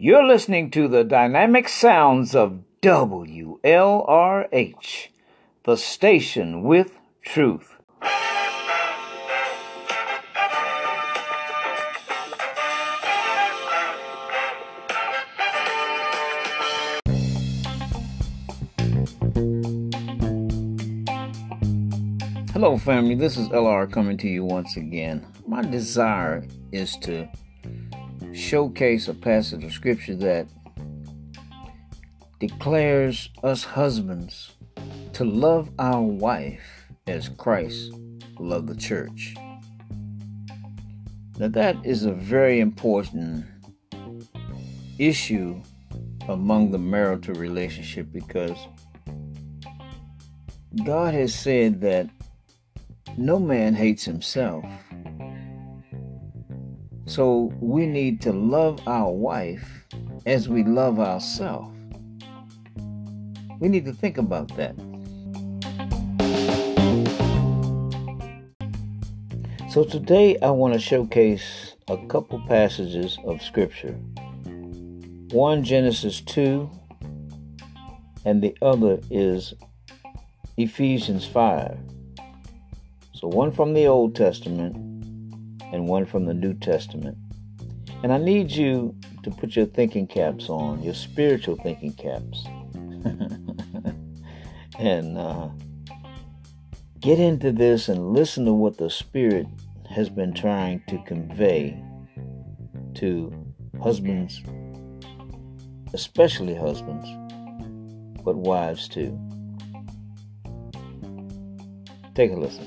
You're listening to the dynamic sounds of WLRH, the station with truth. Hello family, this is LR coming to you once again. My desire is to showcase a passage of scripture that declares us husbands to love our wife as Christ loved the church. Now that is a very important issue among the marital relationship, because God has said that no man hates himself. So we need to love our wife as we love ourselves. We need to think about that. So today I want to showcase a couple passages of scripture. One, Genesis 2, and the other is Ephesians 5. So one from the Old Testament and one from the New Testament. And I need you to put your thinking caps on, your spiritual thinking caps. And get into this and listen to what the Spirit has been trying to convey to husbands, especially husbands, but wives too. Take a listen.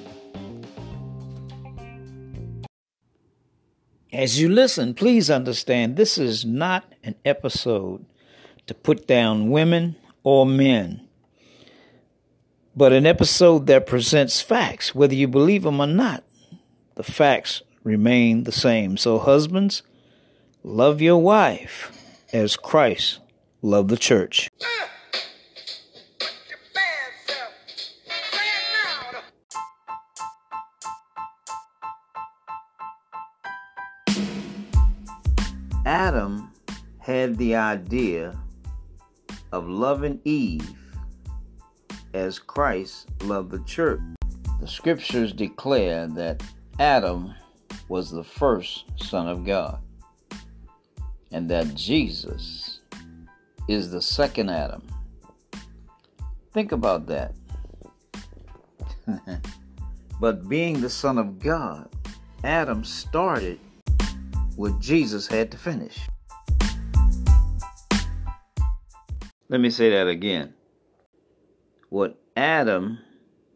As you listen, please understand this is not an episode to put down women or men, but an episode that presents facts. Whether you believe them or not, the facts remain the same. So husbands, love your wife as Christ loved the church. Adam had the idea of loving Eve as Christ loved the church. The scriptures declare that Adam was the first son of God, and that Jesus is the second Adam. Think about that. But being the son of God, Adam started what Jesus had to finish. Let me say that again. What Adam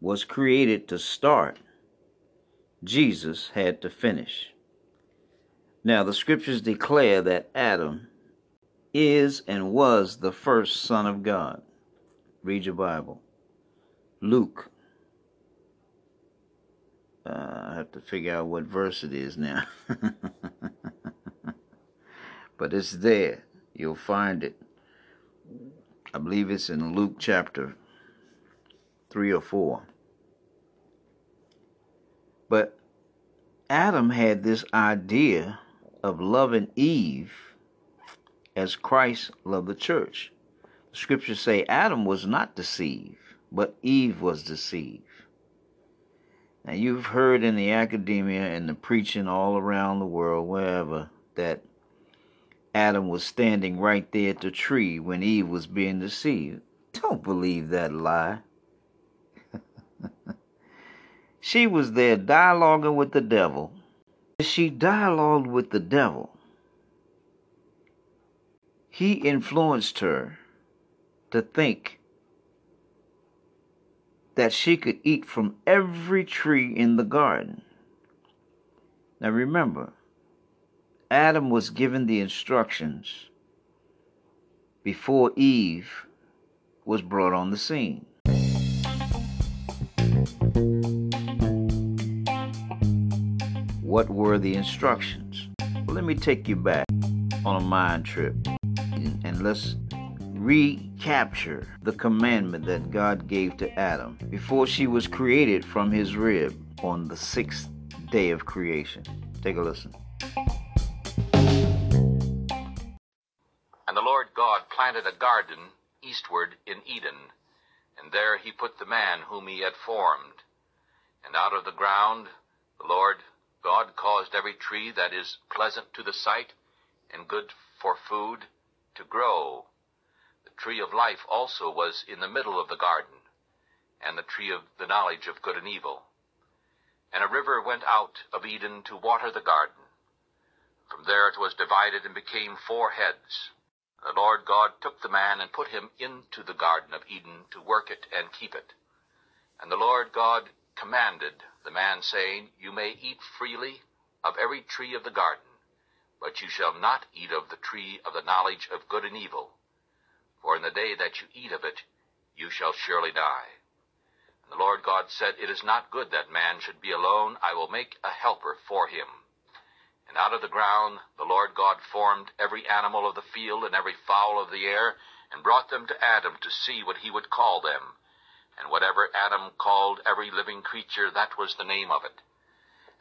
was created to start, Jesus had to finish. Now the scriptures declare that Adam is and was the first son of God. Read your Bible. Luke. I have to figure out what verse it is now. But it's there. You'll find it. I believe it's in Luke chapter 3 or 4. But Adam had this idea of loving Eve as Christ loved the church. The scriptures say Adam was not deceived, but Eve was deceived. Now you've heard in the academia and the preaching all around the world, wherever, that Adam was standing right there at the tree when Eve was being deceived. Don't believe that lie. She was there dialoguing with the devil. She dialogued with the devil. He influenced her to think that she could eat from every tree in the garden. Now remember, Adam was given the instructions before Eve was brought on the scene. What were the instructions? Well, let me take you back on a mind trip, and let's recapture the commandment that God gave to Adam before she was created from his rib on the sixth day of creation. Take a listen. And the Lord God planted a garden eastward in Eden, and there he put the man whom he had formed. And out of the ground the Lord God caused every tree that is pleasant to the sight and good for food to grow. The tree of life also was in the middle of the garden, and the tree of the knowledge of good and evil. And a river went out of Eden to water the garden. From there it was divided and became 4 heads. The Lord God took the man and put him into the garden of Eden to work it and keep it. And the Lord God commanded the man, saying, You may eat freely of every tree of the garden, but you shall not eat of the tree of the knowledge of good and evil. For in the day that you eat of it, you shall surely die. And the Lord God said, It is not good that man should be alone. I will make a helper for him. And out of the ground the Lord God formed every animal of the field and every fowl of the air, and brought them to Adam to see what he would call them. And whatever Adam called every living creature, that was the name of it.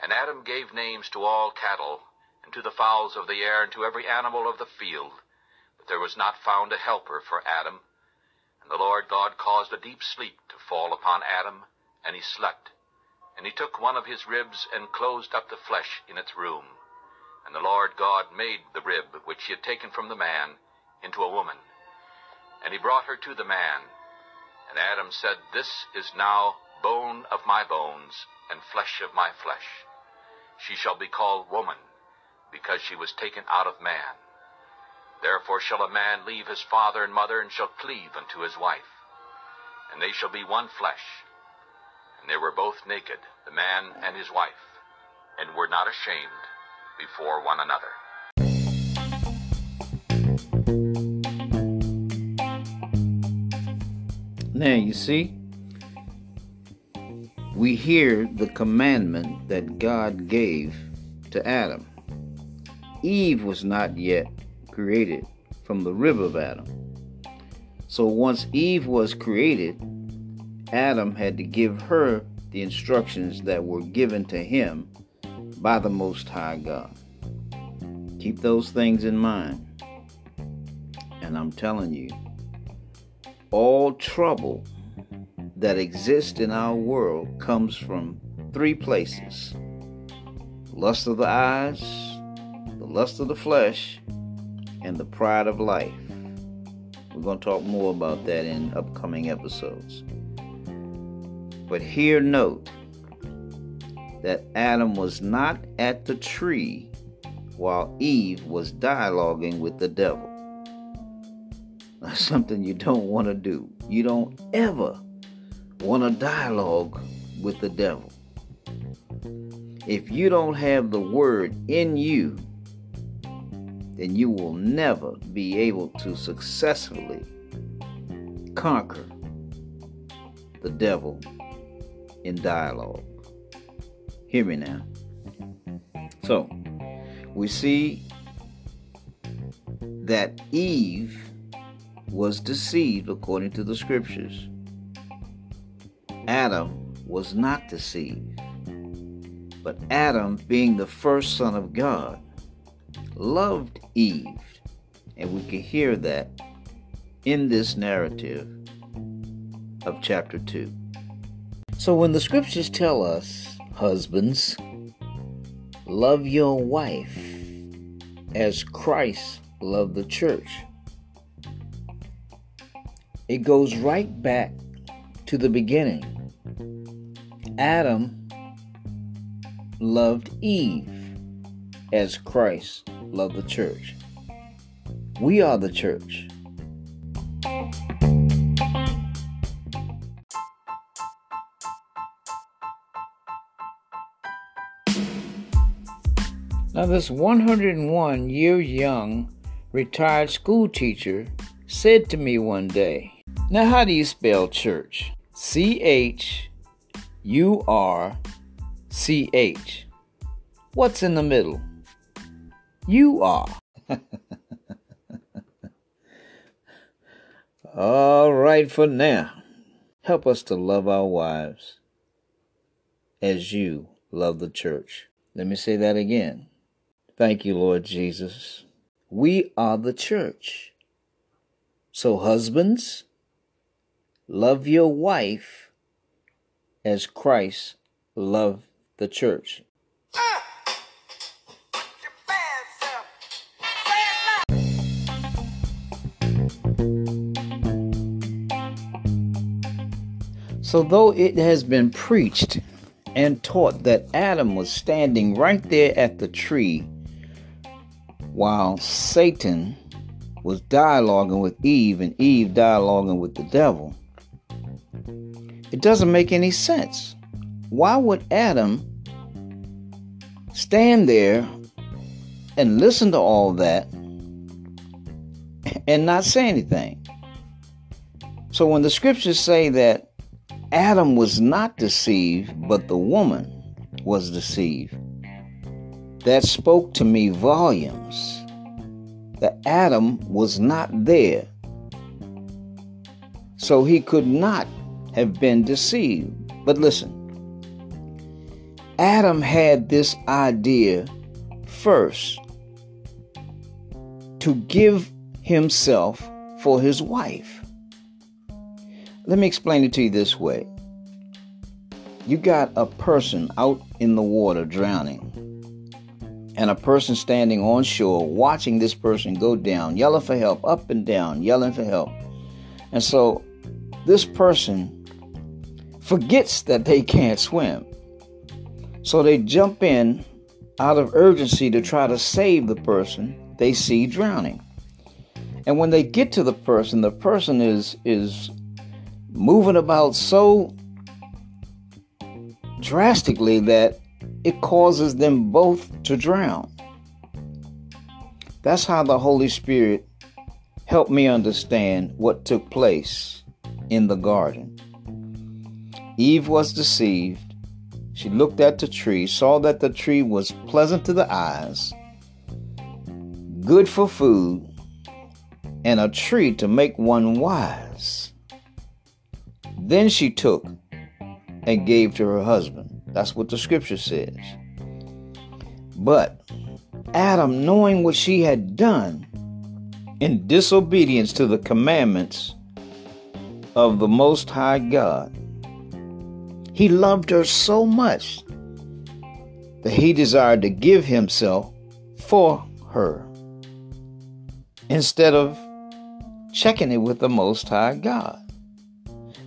And Adam gave names to all cattle, and to the fowls of the air, and to every animal of the field. But there was not found a helper for Adam. And the Lord God caused a deep sleep to fall upon Adam, and he slept. And he took one of his ribs and closed up the flesh in its room. And the Lord God made the rib which he had taken from the man into a woman. And he brought her to the man. And Adam said, This is now bone of my bones and flesh of my flesh. She shall be called woman, because she was taken out of man. Therefore shall a man leave his father and mother, and shall cleave unto his wife. And they shall be one flesh. And they were both naked, the man and his wife, and were not ashamed before one another. Now you see, we hear the commandment that God gave to Adam. Eve was not yet created from the rib of Adam. So once Eve was created, Adam had to give her the instructions that were given to him by the Most High God. Keep those things in mind. And I'm telling you, all trouble that exists in our world comes from 3 places: lust of the eyes, the lust of the flesh, and the pride of life. We're going to talk more about that in upcoming episodes. But here note that Adam was not at the tree while Eve was dialoguing with the devil. That's something you don't want to do. You don't ever want to dialogue with the devil. If you don't have the word in you, then you will never be able to successfully conquer the devil in dialogue. Hear me now. So, we see that Eve was deceived according to the scriptures. Adam was not deceived. But Adam, being the first son of God, loved Eve. And we can hear that in this narrative of chapter 2. So when the scriptures tell us, husbands, love your wife as Christ loved the church, it goes right back to the beginning. Adam loved Eve as Christ loved the church. We are the church. Now, this 101-year young retired school teacher said to me one day, Now, how do you spell church? C-H-U-R-C-H. What's in the middle? You are. All right, for now, help us to love our wives as you love the church. Let me say that again. Thank you, Lord Jesus. We are the church. So husbands, love your wife as Christ loved the church. So though it has been preached and taught that Adam was standing right there at the tree while Satan was dialoguing with Eve and Eve dialoguing with the devil, it doesn't make any sense. Why would Adam stand there and listen to all that and not say anything? So when the scriptures say that Adam was not deceived, but the woman was deceived, that spoke to me volumes. That Adam was not there. So he could not have been deceived. But listen, Adam had this idea first to give himself for his wife. Let me explain it to you this way. You got a person out in the water drowning, and a person standing on shore watching this person go down, yelling for help, up and down, yelling for help. And so this person forgets that they can't swim. So they jump in out of urgency to try to save the person they see drowning. And when they get to the person is moving about so drastically that it causes them both to drown. That's how the Holy Spirit helped me understand what took place in the garden. Eve was deceived. She looked at the tree, saw that the tree was pleasant to the eyes, good for food, and a tree to make one wise. Then she took and gave to her husband. That's what the scripture says. But Adam, knowing what she had done in disobedience to the commandments of the Most High God, he loved her so much that he desired to give himself for her instead of checking it with the Most High God.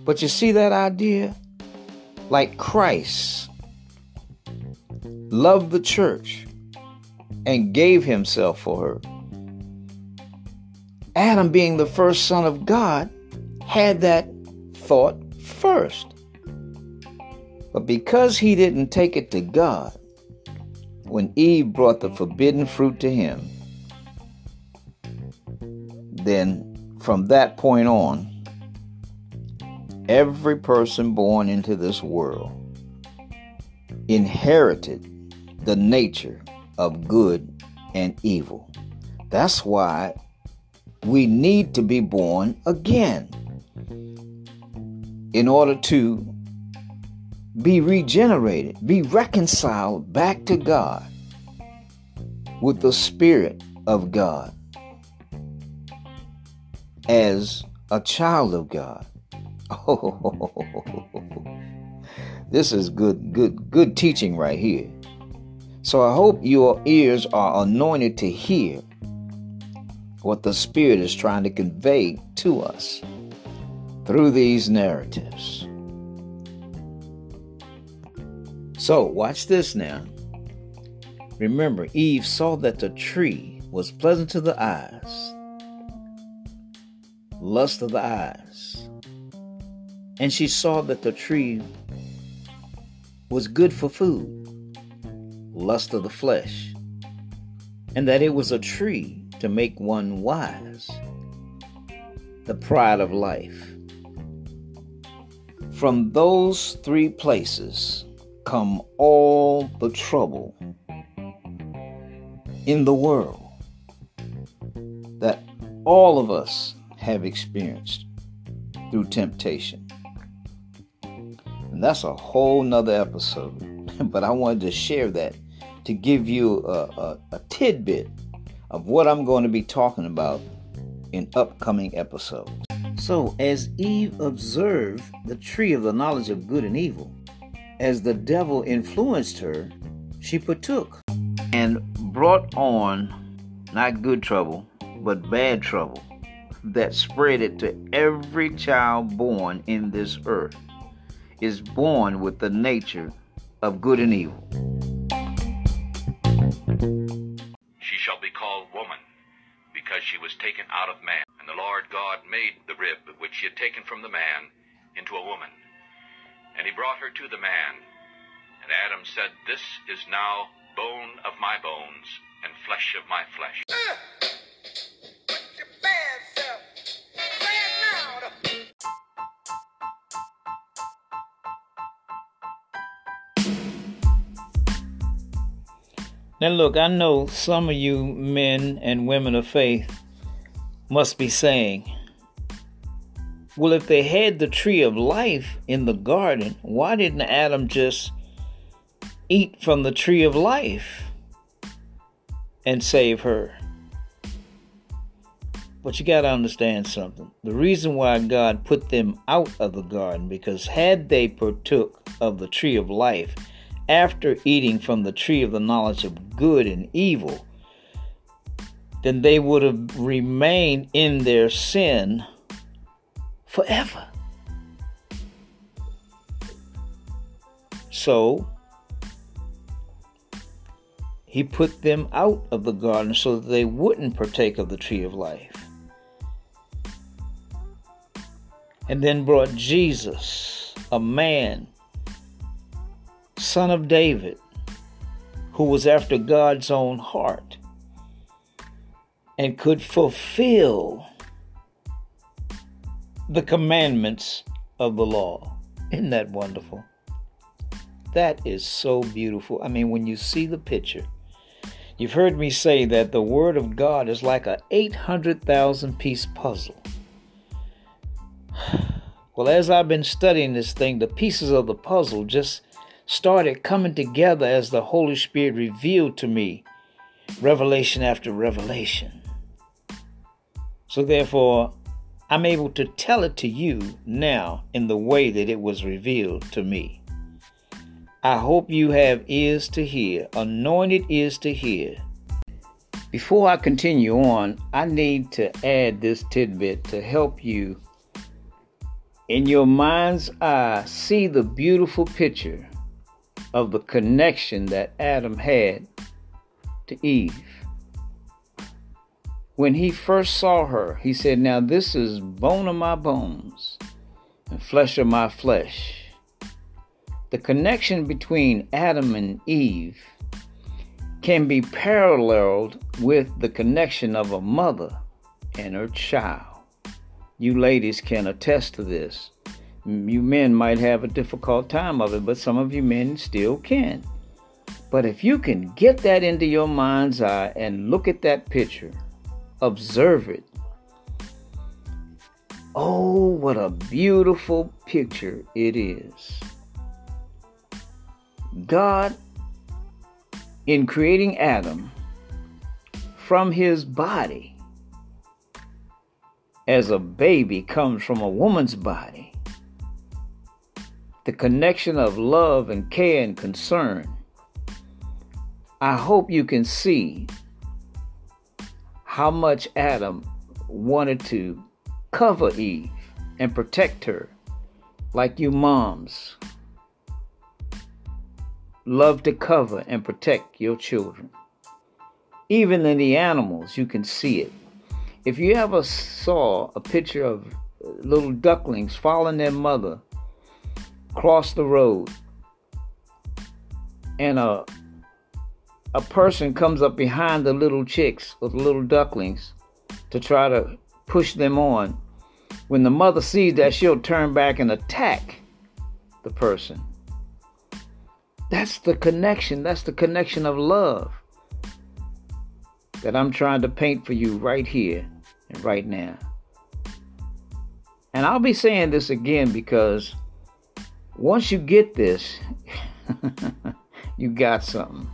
But you see that idea? Like Christ loved the church and gave himself for her. Adam, being the first son of God, had that thought first. But because he didn't take it to God, when Eve brought the forbidden fruit to him, then from that point on, every person born into this world inherited the nature of good and evil. That's why we need to be born again in order to be regenerated, be reconciled back to God with the Spirit of God as a child of God. Oh, this is good teaching right here. So I hope your ears are anointed to hear what the Spirit is trying to convey to us through these narratives. So watch this now. Remember, Eve saw that the tree was pleasant to the eyes, lust of the eyes. And she saw that the tree was good for food, lust of the flesh, and that it was a tree to make one wise, the pride of life. From those three places come all the trouble in the world that all of us have experienced through temptation. That's a whole nother episode, but I wanted to share that to give you a tidbit of what I'm going to be talking about in upcoming episodes. So, as Eve observed the tree of the knowledge of good and evil, as the devil influenced her, she partook and brought on not good trouble, but bad trouble that spread it to every child born in this earth is born with the nature of good and evil. She shall be called woman, because she was taken out of man. And the Lord God made the rib which he had taken from the man into a woman. And he brought her to the man. And Adam said, "This is now bone of my bones and flesh of my flesh." Now look, I know some of you men and women of faith must be saying, well, if they had the tree of life in the garden, why didn't Adam just eat from the tree of life and save her? But you got to understand something. The reason why God put them out of the garden, because had they partook of the tree of life, after eating from the tree of the knowledge of good and evil, then they would have remained in their sin forever. So, he put them out of the garden so that they wouldn't partake of the tree of life. And then brought Jesus, a man, son of David, who was after God's own heart and could fulfill the commandments of the law. Isn't that wonderful? That is so beautiful. I mean, when you see the picture, you've heard me say that the Word of God is like a 800,000-piece puzzle. Well, as I've been studying this thing, the pieces of the puzzle just started coming together as the Holy Spirit revealed to me revelation after revelation. So therefore, I'm able to tell it to you now in the way that it was revealed to me. I hope you have ears to hear, anointed ears to hear. Before I continue on, I need to add this tidbit to help you in your mind's eye see the beautiful picture of the connection that Adam had to Eve. When he first saw her, he said, "Now this is bone of my bones and flesh of my flesh." The connection between Adam and Eve can be paralleled with the connection of a mother and her child. You ladies can attest to this. You men might have a difficult time of it, but some of you men still can. But if you can get that into your mind's eye and look at that picture, observe it. Oh, what a beautiful picture it is. God, in creating Adam from his body, as a baby comes from a woman's body, the connection of love and care and concern. I hope you can see how much Adam wanted to cover Eve and protect her, like you moms love to cover and protect your children. Even in the animals, you can see it. If you ever saw a picture of little ducklings following their mother cross the road, and a person comes up behind the little chicks or the little ducklings to try to push them on, when the mother sees that, she'll turn back and attack the person. That's the connection of love that I'm trying to paint for you right here and right now. And I'll be saying this again, because once you get this, you got something.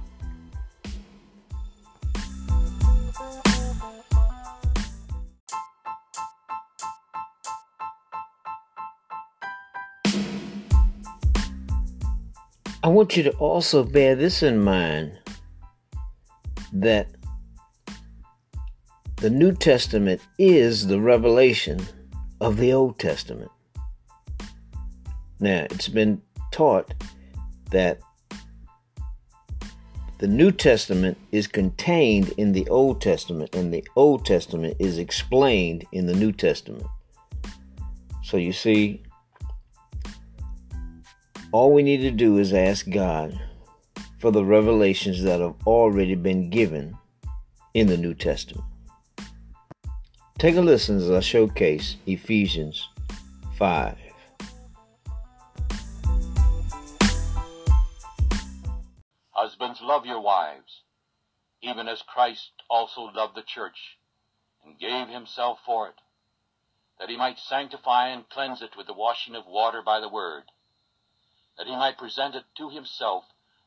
I want you to also bear this in mind, that the New Testament is the revelation of the Old Testament. Now, it's been taught that the New Testament is contained in the Old Testament, and the Old Testament is explained in the New Testament. So you see, all we need to do is ask God for the revelations that have already been given in the New Testament. Take a listen as I showcase Ephesians 5. Husbands, love your wives, even as Christ also loved the church and gave himself for it, that he might sanctify and cleanse it with the washing of water by the word, that he might present it to himself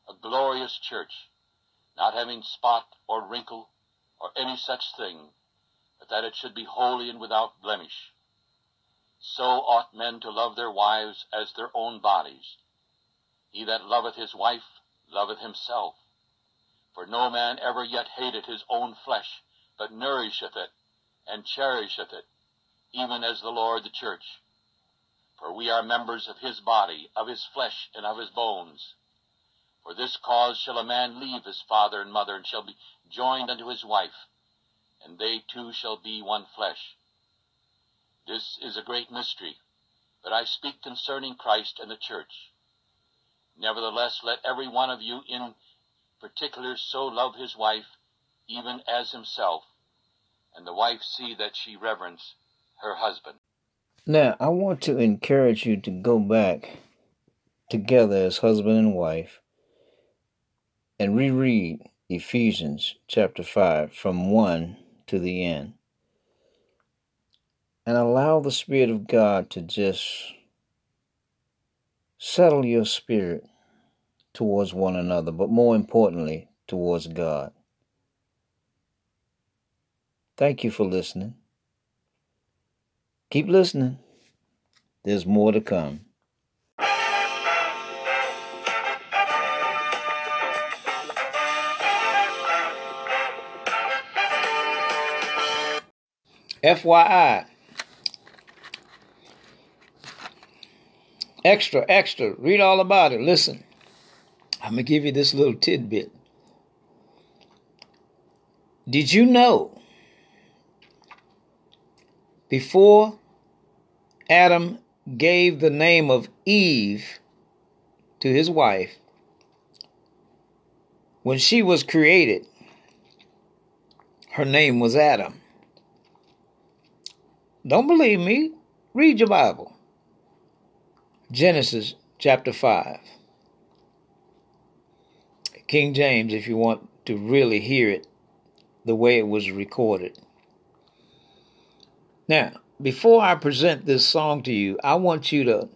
a glorious church, not having spot or wrinkle or any such thing, but that it should be holy and without blemish. So ought men to love their wives as their own bodies. He that loveth his wife loveth himself. For no man ever yet hated his own flesh, but nourisheth it, and cherisheth it, even as the Lord the church. For we are members of his body, of his flesh, and of his bones. For this cause shall a man leave his father and mother, and shall be joined unto his wife, and they two shall be one flesh. This is a great mystery, but I speak concerning Christ and the church. Nevertheless, let every one of you in particular so love his wife, even as himself, and the wife see that she reverence her husband. Now, I want to encourage you to go back together as husband and wife and reread Ephesians chapter 5 from 1 to the end, and allow the Spirit of God to just settle your spirit towards one another, but more importantly, towards God. Thank you for listening. Keep listening. There's more to come. FYI, extra, read all about it. Listen, I'm going to give you this little tidbit. Did you know before Adam gave the name of Eve to his wife, when she was created, her name was Adam? Don't believe me? Read your Bible. Genesis chapter 5. King James, if you want to really hear it the way it was recorded. Now, before I present this song to you, I want you to,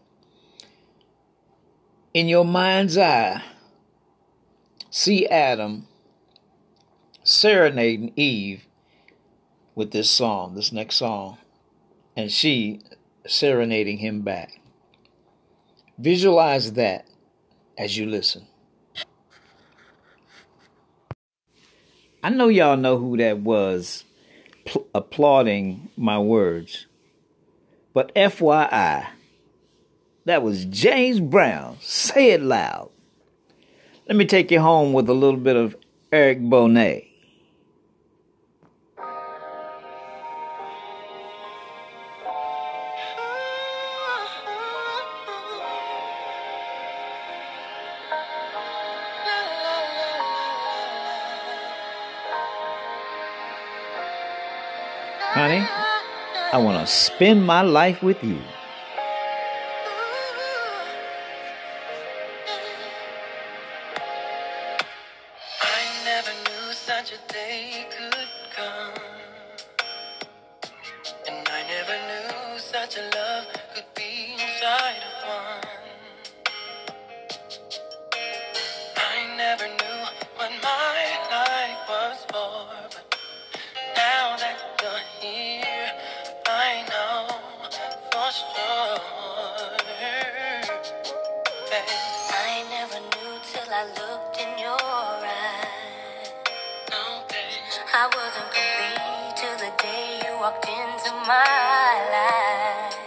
in your mind's eye, see Adam serenading Eve with this song, this next song, and she serenading him back. Visualize that as you listen. I know y'all know who that was applauding my words, but FYI, that was James Brown. Say it loud. Let me take you home with a little bit of Eric Bonet. Honey, I want to spend my life with you. I never knew such a day could come, and I never knew such a love could be inside of one. I never knew what my life was for, but now that you're here, I know for sure that I never knew I wasn't complete till the day you walked into my life.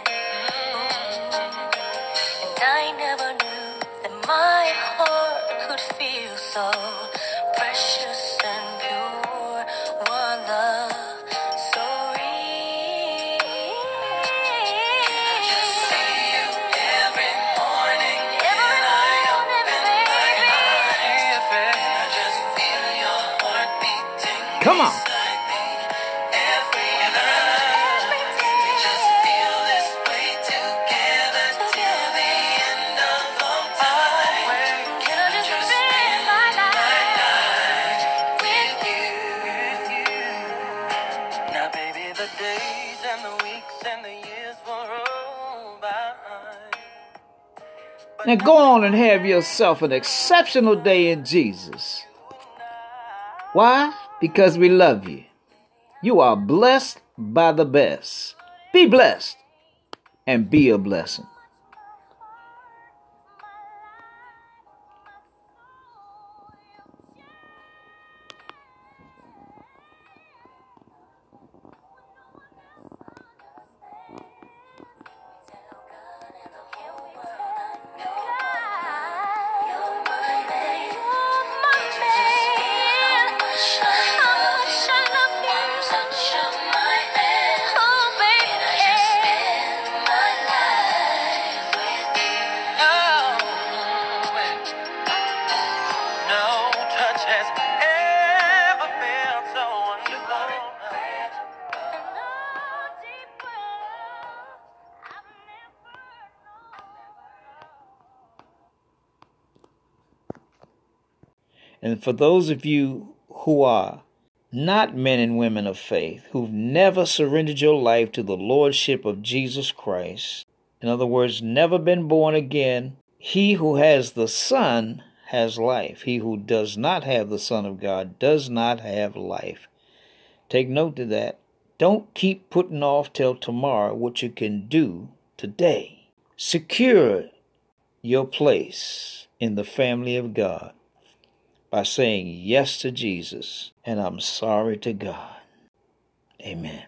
And I never knew that my heart could feel so precious and pure. One love so real. I just see you every morning. Every morning, baby. I just feel your heart beating. Come on. Now go on and have yourself an exceptional day in Jesus. Why? Because we love you. You are blessed by the best. Be blessed and be a blessing. And for those of you who are not men and women of faith, who've never surrendered your life to the Lordship of Jesus Christ, in other words, never been born again, he who has the Son has life. He who does not have the Son of God does not have life. Take note of that. Don't keep putting off till tomorrow what you can do today. Secure your place in the family of God by saying yes to Jesus, and I'm sorry to God. Amen.